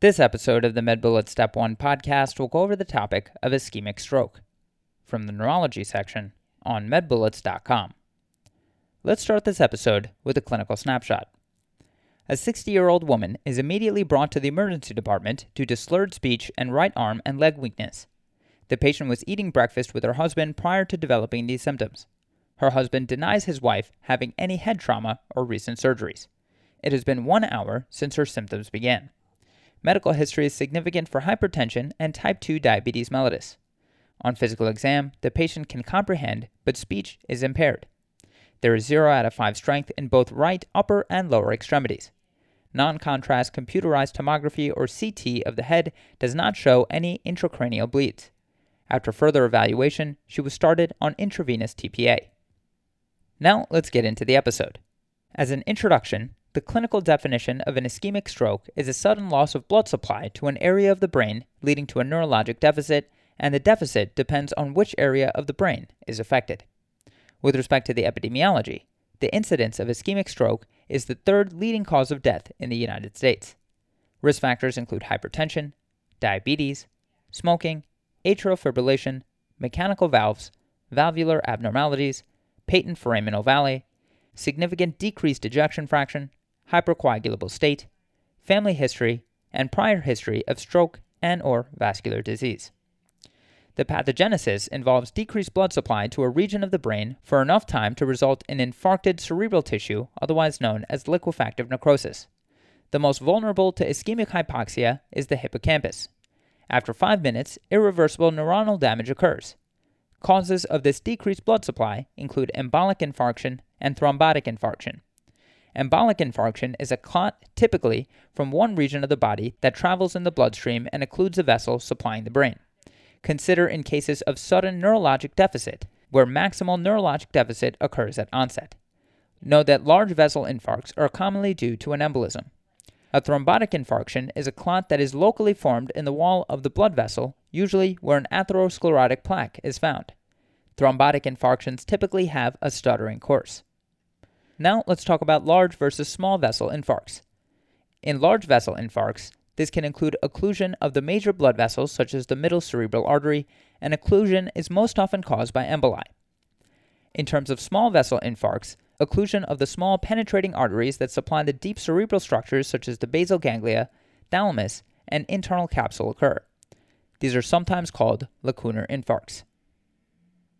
This episode of the MedBullets Step 1 podcast will go over the topic of ischemic stroke from the neurology section on medbullets.com. Let's start this episode with a clinical snapshot. A 60-year-old woman is immediately brought to the emergency department due to slurred speech and right arm and leg weakness. The patient was eating breakfast with her husband prior to developing these symptoms. Her husband denies his wife having any head trauma or recent surgeries. It has been 1 hour since her symptoms began. Medical history is significant for hypertension and type 2 diabetes mellitus. On physical exam, the patient can comprehend, but speech is impaired. There is 0 out of 5 strength in both right, upper, and lower extremities. Non-contrast computerized tomography or CT of the head does not show any intracranial bleeds. After further evaluation, she was started on intravenous tPA. Now let's get into the episode. As an introduction, the clinical definition of an ischemic stroke is a sudden loss of blood supply to an area of the brain leading to a neurologic deficit, and the deficit depends on which area of the brain is affected. With respect to the epidemiology, the incidence of ischemic stroke is the third leading cause of death in the United States. Risk factors include hypertension, diabetes, smoking, atrial fibrillation, mechanical valves, valvular abnormalities, patent foraminal valley, significant decreased ejection fraction, hypercoagulable state, family history, and prior history of stroke and or vascular disease. The pathogenesis involves decreased blood supply to a region of the brain for enough time to result in infarcted cerebral tissue, otherwise known as liquefactive necrosis. The most vulnerable to ischemic hypoxia is the hippocampus. After 5 minutes, irreversible neuronal damage occurs. Causes of this decreased blood supply include embolic infarction and thrombotic infarction. Embolic infarction is a clot typically from one region of the body that travels in the bloodstream and occludes a vessel supplying the brain. Consider in cases of sudden neurologic deficit, where maximal neurologic deficit occurs at onset. Note that large vessel infarcts are commonly due to an embolism. A thrombotic infarction is a clot that is locally formed in the wall of the blood vessel, usually where an atherosclerotic plaque is found. Thrombotic infarctions typically have a stuttering course. Now let's talk about large versus small vessel infarcts. In large vessel infarcts, this can include occlusion of the major blood vessels such as the middle cerebral artery, and occlusion is most often caused by emboli. In terms of small vessel infarcts, occlusion of the small penetrating arteries that supply the deep cerebral structures such as the basal ganglia, thalamus, and internal capsule occur. These are sometimes called lacunar infarcts.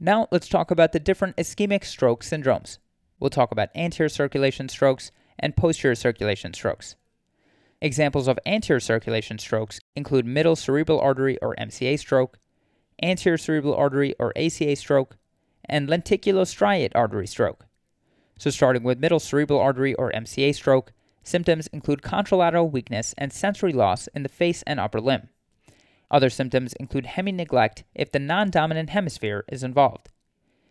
Now let's talk about the different ischemic stroke syndromes. We'll talk about anterior circulation strokes and posterior circulation strokes. Examples of anterior circulation strokes include middle cerebral artery or MCA stroke, anterior cerebral artery or ACA stroke, and lenticulostriate artery stroke. So starting with middle cerebral artery or MCA stroke, symptoms include contralateral weakness and sensory loss in the face and upper limb. Other symptoms include hemi-neglect if the non-dominant hemisphere is involved.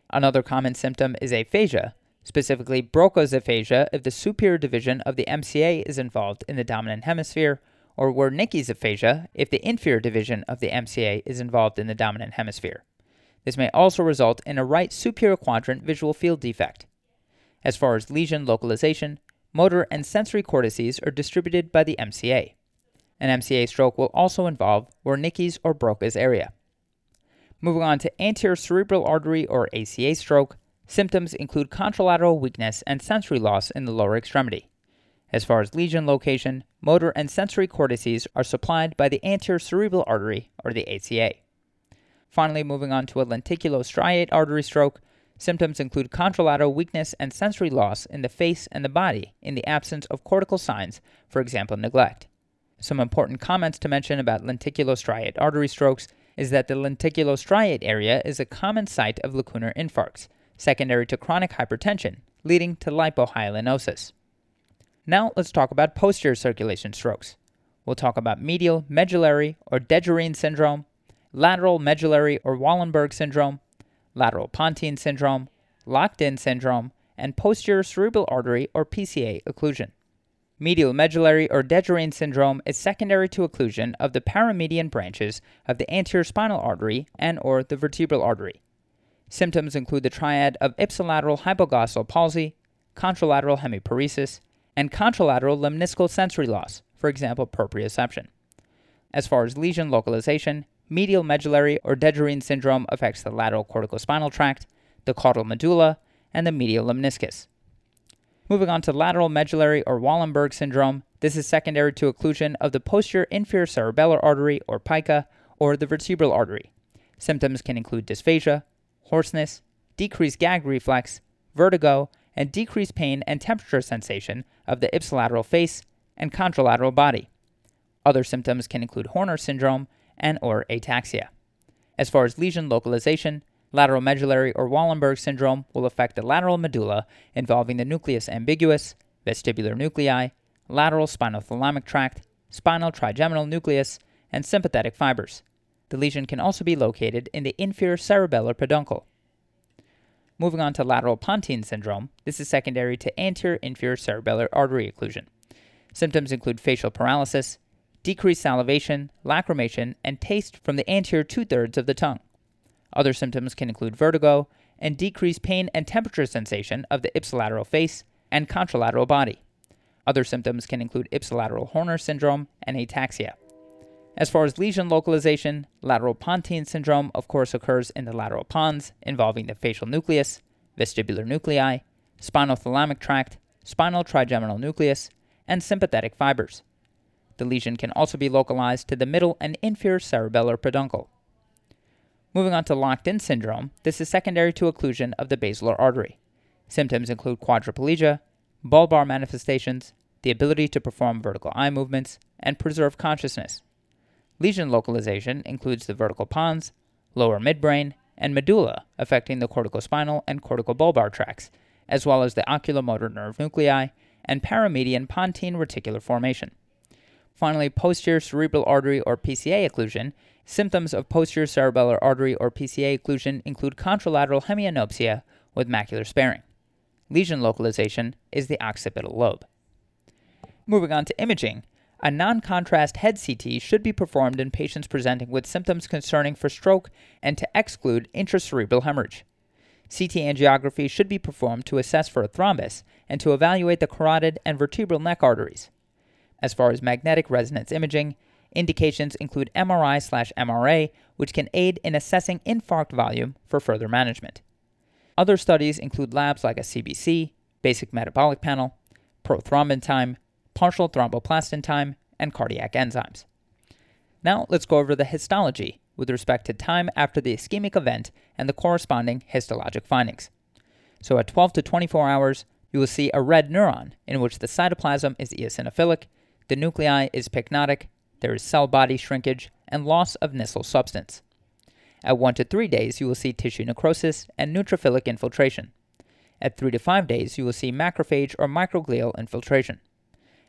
Another common symptom is aphasia, specifically Broca's aphasia if the superior division of the MCA is involved in the dominant hemisphere, or Wernicke's aphasia if the inferior division of the MCA is involved in the dominant hemisphere. This may also result in a right superior quadrant visual field defect. As far as lesion localization, motor and sensory cortices are distributed by the MCA. An MCA stroke will also involve Wernicke's or Broca's area. Moving on to anterior cerebral artery or ACA stroke, symptoms include contralateral weakness and sensory loss in the lower extremity. As far as lesion location, motor and sensory cortices are supplied by the anterior cerebral artery or the ACA. Finally, moving on to a lenticulostriate artery stroke, symptoms include contralateral weakness and sensory loss in the face and the body in the absence of cortical signs, for example, neglect. Some important comments to mention about lenticulostriate artery strokes is that the lenticulostriate area is a common site of lacunar infarcts, secondary to chronic hypertension, leading to lipohyalinosis. Now let's talk about posterior circulation strokes. We'll talk about medial medullary or Dejerine syndrome, lateral medullary or Wallenberg syndrome, lateral pontine syndrome, locked-in syndrome, and posterior cerebral artery or PCA occlusion. Medial medullary or Dejerine syndrome is secondary to occlusion of the paramedian branches of the anterior spinal artery and or the vertebral artery. Symptoms include the triad of ipsilateral hypoglossal palsy, contralateral hemiparesis, and contralateral lemniscal sensory loss, for example, proprioception. As far as lesion localization, medial medullary or Dejerine syndrome affects the lateral corticospinal tract, the caudal medulla, and the medial lemniscus. Moving on to lateral medullary or Wallenberg syndrome, this is secondary to occlusion of the posterior inferior cerebellar artery or PICA or the vertebral artery. Symptoms can include dysphagia, hoarseness, decreased gag reflex, vertigo, and decreased pain and temperature sensation of the ipsilateral face and contralateral body. Other symptoms can include Horner syndrome and/or ataxia. As far as lesion localization, lateral medullary or Wallenberg syndrome will affect the lateral medulla involving the nucleus ambiguous, vestibular nuclei, lateral spinothalamic tract, spinal trigeminal nucleus, and sympathetic fibers. The lesion can also be located in the inferior cerebellar peduncle. Moving on to lateral pontine syndrome, this is secondary to anterior inferior cerebellar artery occlusion. Symptoms include facial paralysis, decreased salivation, lacrimation, and taste from the anterior two-thirds of the tongue. Other symptoms can include vertigo and decreased pain and temperature sensation of the ipsilateral face and contralateral body. Other symptoms can include ipsilateral Horner syndrome and ataxia. As far as lesion localization, lateral pontine syndrome of course occurs in the lateral pons involving the facial nucleus, vestibular nuclei, spinothalamic tract, spinal trigeminal nucleus, and sympathetic fibers. The lesion can also be localized to the middle and inferior cerebellar peduncle. Moving on to locked-in syndrome, this is secondary to occlusion of the basilar artery. Symptoms include quadriplegia, bulbar manifestations, the ability to perform vertical eye movements, and preserve consciousness. Lesion localization includes the vertical pons, lower midbrain, and medulla affecting the corticospinal and corticobulbar tracts, as well as the oculomotor nerve nuclei and paramedian pontine reticular formation. Finally, posterior cerebral artery or PCA occlusion. Symptoms of posterior cerebellar artery or PCA occlusion include contralateral hemianopsia with macular sparing. Lesion localization is the occipital lobe. Moving on to imaging, a non-contrast head CT should be performed in patients presenting with symptoms concerning for stroke and to exclude intracerebral hemorrhage. CT angiography should be performed to assess for a thrombus and to evaluate the carotid and vertebral neck arteries. As far as magnetic resonance imaging, indications include MRI/MRA, which can aid in assessing infarct volume for further management. Other studies include labs like a CBC, basic metabolic panel, prothrombin time, partial thromboplastin time, and cardiac enzymes. Now let's go over the histology with respect to time after the ischemic event and the corresponding histologic findings. So at 12 to 24 hours, you will see a red neuron in which the cytoplasm is eosinophilic, the nuclei is pycnotic, there is cell body shrinkage, and loss of Nissl substance. At 1 to 3 days, you will see tissue necrosis and neutrophilic infiltration. At 3 to 5 days, you will see macrophage or microglial infiltration.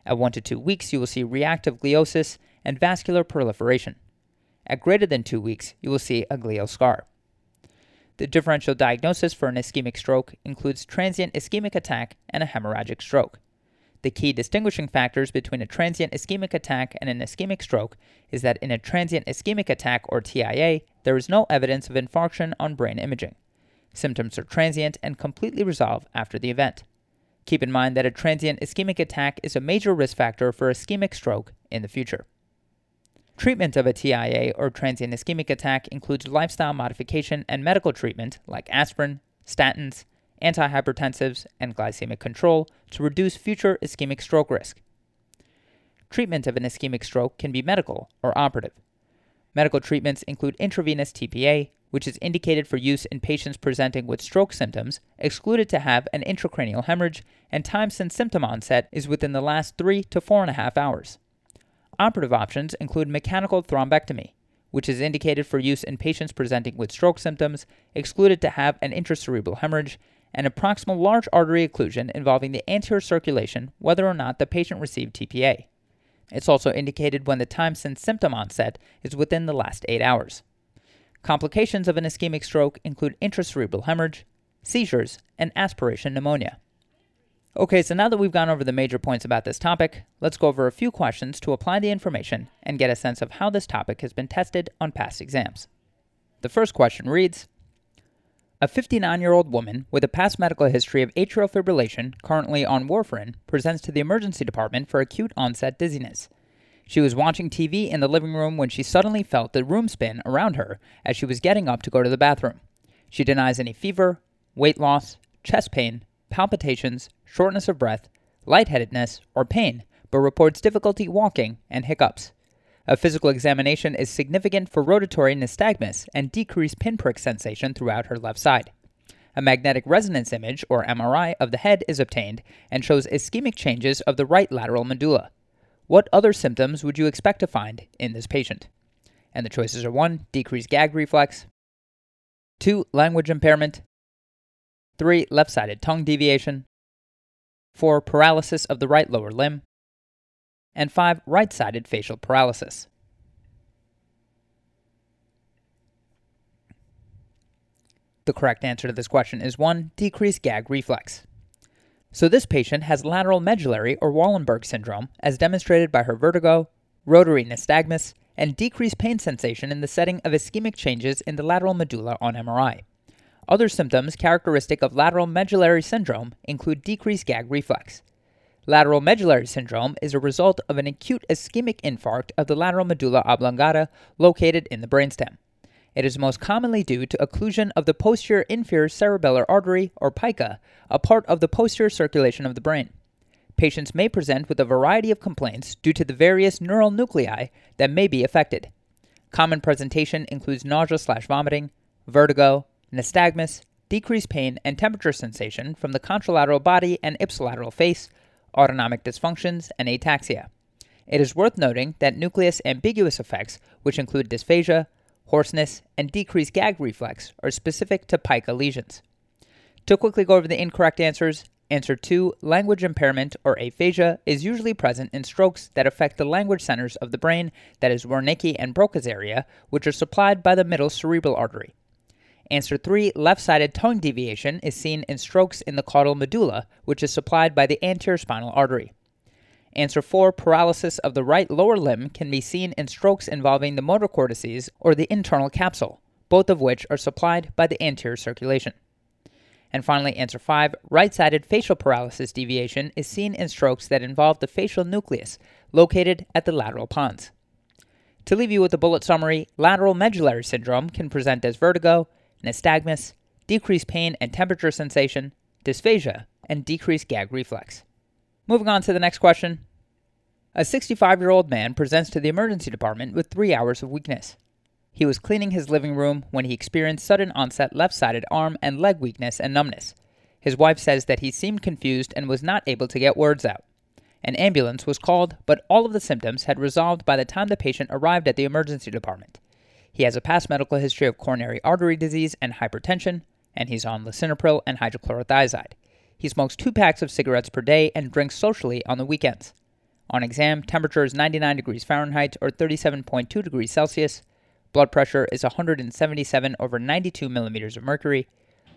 At 1 to 2 weeks, you will see reactive gliosis and vascular proliferation. At greater than 2 weeks, you will see a glial scar. The differential diagnosis for an ischemic stroke includes transient ischemic attack and a hemorrhagic stroke. The key distinguishing factors between a transient ischemic attack and an ischemic stroke is that in a transient ischemic attack or TIA, there is no evidence of infarction on brain imaging. Symptoms are transient and completely resolve after the event. Keep in mind that a transient ischemic attack is a major risk factor for ischemic stroke in the future. Treatment of a TIA or transient ischemic attack includes lifestyle modification and medical treatment like aspirin, statins, antihypertensives, and glycemic control to reduce future ischemic stroke risk. Treatment of an ischemic stroke can be medical or operative. Medical treatments include intravenous tPA, which is indicated for use in patients presenting with stroke symptoms, excluded to have an intracranial hemorrhage, and time since symptom onset is within the last 3 to 4.5 hours. Operative options include mechanical thrombectomy, which is indicated for use in patients presenting with stroke symptoms, excluded to have an intracerebral hemorrhage, and a proximal large artery occlusion involving the anterior circulation whether or not the patient received tPA. It's also indicated when the time since symptom onset is within the last 8 hours. Complications of an ischemic stroke include intracerebral hemorrhage, seizures, and aspiration pneumonia. Okay, so now that we've gone over the major points about this topic, let's go over a few questions to apply the information and get a sense of how this topic has been tested on past exams. The first question reads, a 59-year-old woman with a past medical history of atrial fibrillation currently on warfarin presents to the emergency department for acute onset dizziness. She was watching TV in the living room when she suddenly felt the room spin around her as she was getting up to go to the bathroom. She denies any fever, weight loss, chest pain, palpitations, shortness of breath, lightheadedness, or pain, but reports difficulty walking and hiccups. A physical examination is significant for rotatory nystagmus and decreased pinprick sensation throughout her left side. A magnetic resonance image, or MRI, of the head is obtained and shows ischemic changes of the right lateral medulla. What other symptoms would you expect to find in this patient? And the choices are 1. Decreased gag reflex, 2. Language impairment, 3. Left-sided tongue deviation, 4. Paralysis of the right lower limb, and 5. Right-sided facial paralysis. The correct answer to this question is 1. Decreased gag reflex. So this patient has lateral medullary or Wallenberg syndrome, as demonstrated by her vertigo, rotary nystagmus, and decreased pain sensation in the setting of ischemic changes in the lateral medulla on MRI. Other symptoms characteristic of lateral medullary syndrome include decreased gag reflex. Lateral medullary syndrome is a result of an acute ischemic infarct of the lateral medulla oblongata located in the brainstem. It is most commonly due to occlusion of the posterior inferior cerebellar artery, or PICA, a part of the posterior circulation of the brain. Patients may present with a variety of complaints due to the various neural nuclei that may be affected. Common presentation includes nausea/vomiting, vertigo, nystagmus, decreased pain and temperature sensation from the contralateral body and ipsilateral face, autonomic dysfunctions, and ataxia. It is worth noting that nucleus ambiguous effects, which include dysphagia, hoarseness, and decreased gag reflex are specific to PICA lesions. To quickly go over the incorrect answers, answer 2, language impairment or aphasia, is usually present in strokes that affect the language centers of the brain, that is Wernicke and Broca's area, which are supplied by the middle cerebral artery. Answer 3, left-sided tongue deviation, is seen in strokes in the caudal medulla, which is supplied by the anterior spinal artery. Answer 4, paralysis of the right lower limb, can be seen in strokes involving the motor cortices or the internal capsule, both of which are supplied by the anterior circulation. And finally, answer 5, right-sided facial paralysis deviation, is seen in strokes that involve the facial nucleus located at the lateral pons. To leave you with a bullet summary, lateral medullary syndrome can present as vertigo, nystagmus, decreased pain and temperature sensation, dysphagia, and decreased gag reflex. Moving on to the next question. A 65-year-old man presents to the emergency department with 3 hours of weakness. He was cleaning his living room when he experienced sudden onset left-sided arm and leg weakness and numbness. His wife says that he seemed confused and was not able to get words out. An ambulance was called, but all of the symptoms had resolved by the time the patient arrived at the emergency department. He has a past medical history of coronary artery disease and hypertension, and he's on lisinopril and hydrochlorothiazide. He smokes 2 packs of cigarettes per day and drinks socially on the weekends. On exam, temperature is 99 degrees Fahrenheit or 37.2 degrees Celsius. Blood pressure is 177/92 millimeters of mercury.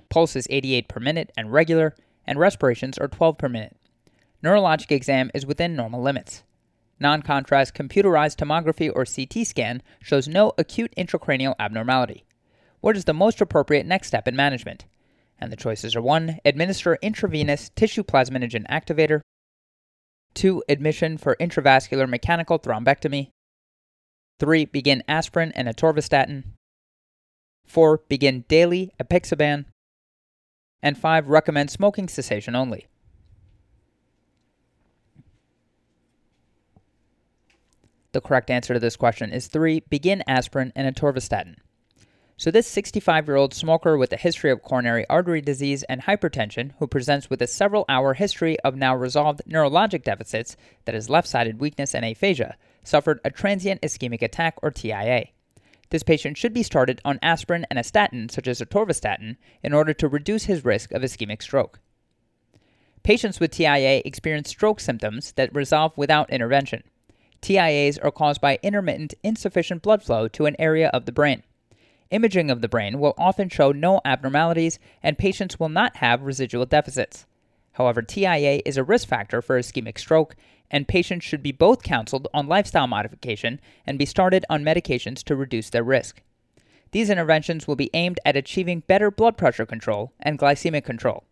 Pulse is 88 per minute and regular, and respirations are 12 per minute. Neurologic exam is within normal limits. Non-contrast computerized tomography or CT scan shows no acute intracranial abnormality. What is the most appropriate next step in management? And the choices are 1. Administer intravenous tissue plasminogen activator, 2. Admission for intravascular mechanical thrombectomy, 3. Begin aspirin and atorvastatin, 4. Begin daily apixaban, and 5. Recommend smoking cessation only. The correct answer to this question is 3. Begin aspirin and atorvastatin. So this 65-year-old smoker with a history of coronary artery disease and hypertension, who presents with a several-hour history of now-resolved neurologic deficits, that is left-sided weakness and aphasia, suffered a transient ischemic attack, or TIA. This patient should be started on aspirin and a statin, such as atorvastatin, in order to reduce his risk of ischemic stroke. Patients with TIA experience stroke symptoms that resolve without intervention. TIAs are caused by intermittent, insufficient blood flow to an area of the brain. Imaging of the brain will often show no abnormalities, and patients will not have residual deficits. However, TIA is a risk factor for ischemic stroke, and patients should be both counseled on lifestyle modification and be started on medications to reduce their risk. These interventions will be aimed at achieving better blood pressure control and glycemic control.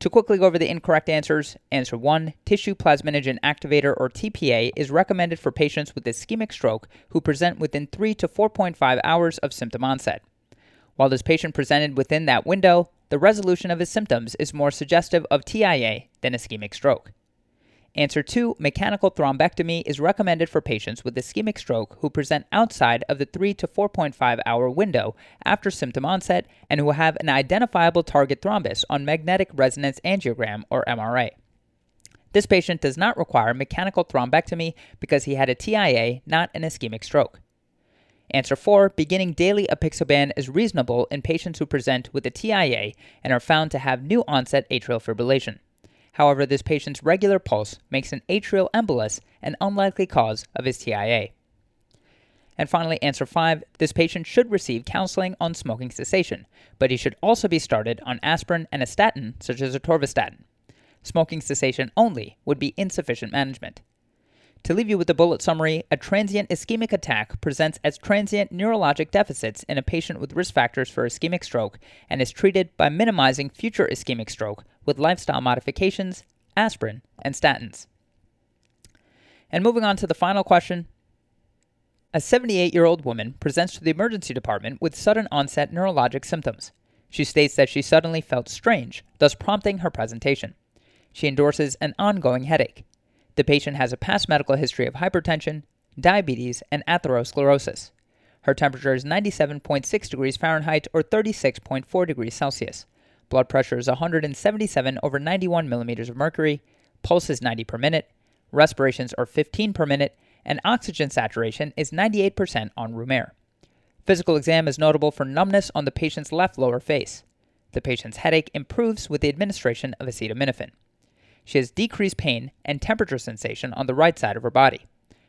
To quickly go over the incorrect answers, answer 1, tissue plasminogen activator or tPA is recommended for patients with ischemic stroke who present within 3 to 4.5 hours of symptom onset. While this patient presented within that window, the resolution of his symptoms is more suggestive of TIA than ischemic stroke. Answer 2, mechanical thrombectomy is recommended for patients with ischemic stroke who present outside of the 3 to 4.5 hour window after symptom onset and who have an identifiable target thrombus on magnetic resonance angiogram or MRA. This patient does not require mechanical thrombectomy because he had a TIA, not an ischemic stroke. Answer 4, beginning daily apixaban is reasonable in patients who present with a TIA and are found to have new onset atrial fibrillation. However, this patient's regular pulse makes an atrial embolus an unlikely cause of his TIA. And finally, answer 5, this patient should receive counseling on smoking cessation, but he should also be started on aspirin and a statin such as atorvastatin. Smoking cessation only would be insufficient management. To leave you with the bullet summary, a transient ischemic attack presents as transient neurologic deficits in a patient with risk factors for ischemic stroke and is treated by minimizing future ischemic stroke with lifestyle modifications, aspirin, and statins. And moving on to the final question, a 78-year-old woman presents to the emergency department with sudden onset neurologic symptoms. She states that she suddenly felt strange, thus prompting her presentation. She endorses an ongoing headache. The patient has a past medical history of hypertension, diabetes, and atherosclerosis. Her temperature is 97.6 degrees Fahrenheit or 36.4 degrees Celsius. Blood pressure is 177 over 91 millimeters of mercury. Pulse is 90 per minute. Respirations are 15 per minute. And oxygen saturation is 98% on room air. Physical exam is notable for numbness on the patient's left lower face. The patient's headache improves with the administration of acetaminophen. She has decreased pain and temperature sensation on the right side of her body.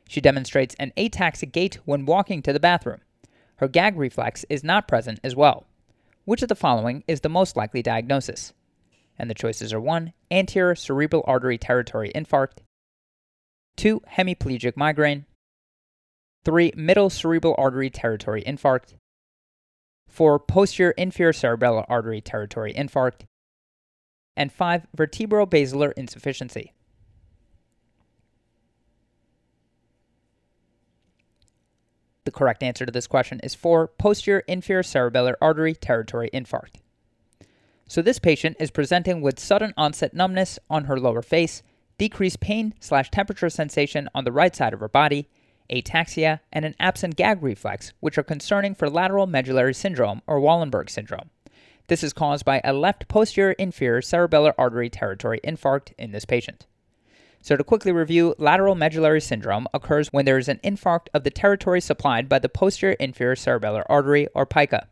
She demonstrates an ataxic gait when walking to the bathroom. Her gag reflex is not present as well. Which of the following is the most likely diagnosis? And the choices are 1, anterior cerebral artery territory infarct, 2, hemiplegic migraine, 3, middle cerebral artery territory infarct, 4, posterior inferior cerebellar artery territory infarct, and 5, vertebrobasilar insufficiency. The correct answer to this question is 4, posterior inferior cerebellar artery territory infarct. So this patient is presenting with sudden onset numbness on her lower face, decreased pain/temperature sensation on the right side of her body, ataxia, and an absent gag reflex, which are concerning for lateral medullary syndrome or Wallenberg syndrome. This is caused by a left posterior inferior cerebellar artery territory infarct in this patient. So to quickly review, lateral medullary syndrome occurs when there is an infarct of the territory supplied by the posterior inferior cerebellar artery or PICA.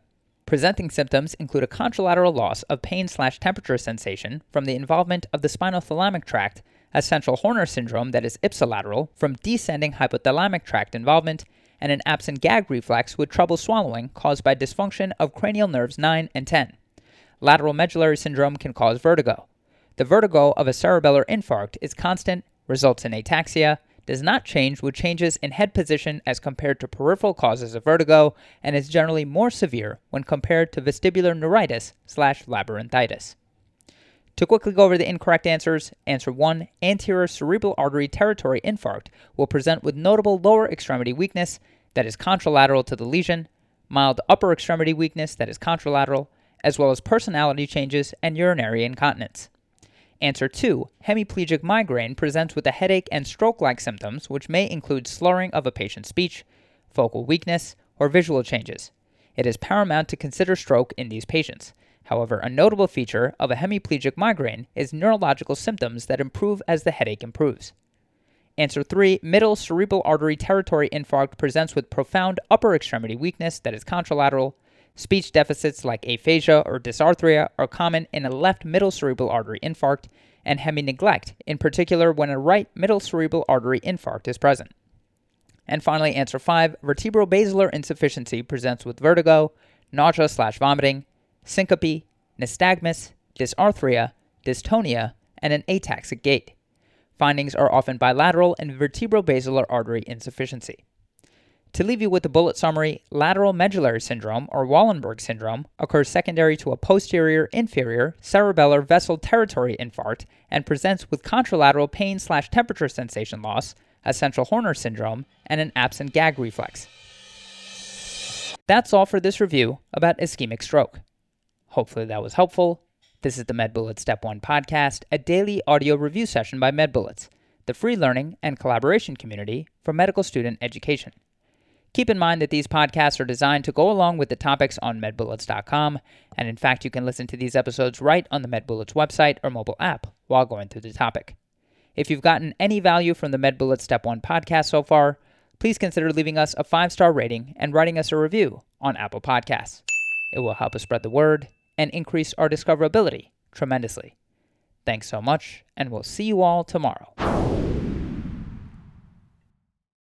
Presenting symptoms include a contralateral loss of pain/temperature sensation from the involvement of the spinothalamic tract, a central Horner syndrome that is ipsilateral from descending hypothalamic tract involvement, and an absent gag reflex with trouble swallowing caused by dysfunction of cranial nerves 9 and 10. Lateral medullary syndrome can cause vertigo. The vertigo of a cerebellar infarct is constant, results in ataxia, does not change with changes in head position as compared to peripheral causes of vertigo, and is generally more severe when compared to vestibular neuritis/labyrinthitis. To quickly go over the incorrect answers, answer 1, anterior cerebral artery territory infarct will present with notable lower extremity weakness that is contralateral to the lesion, mild upper extremity weakness that is contralateral, as well as personality changes and urinary incontinence. Answer 2, hemiplegic migraine presents with a headache and stroke-like symptoms, which may include slurring of a patient's speech, focal weakness, or visual changes. It is paramount to consider stroke in these patients. However, a notable feature of a hemiplegic migraine is neurological symptoms that improve as the headache improves. Answer 3, middle cerebral artery territory infarct presents with profound upper extremity weakness that is contralateral. Speech deficits like aphasia or dysarthria are common in a left middle cerebral artery infarct and hemineglect, in particular when a right middle cerebral artery infarct is present. And finally, answer 5, vertebrobasilar insufficiency presents with vertigo, nausea/vomiting, syncope, nystagmus, dysarthria, dystonia, and an ataxic gait. Findings are often bilateral and vertebrobasilar artery insufficiency. To leave you with a bullet summary, lateral medullary syndrome, or Wallenberg syndrome, occurs secondary to a posterior inferior cerebellar vessel territory infarct and presents with contralateral pain/temperature sensation loss, a central Horner syndrome, and an absent gag reflex. That's all for this review about ischemic stroke. Hopefully that was helpful. This is the MedBullets Step 1 podcast, a daily audio review session by MedBullets, the free learning and collaboration community for medical student education. Keep in mind that these podcasts are designed to go along with the topics on medbullets.com, and in fact, you can listen to these episodes right on the MedBullets website or mobile app while going through the topic. If you've gotten any value from the MedBullets Step 1 podcast so far, please consider leaving us a 5-star rating and writing us a review on Apple Podcasts. It will help us spread the word and increase our discoverability tremendously. Thanks so much, and we'll see you all tomorrow.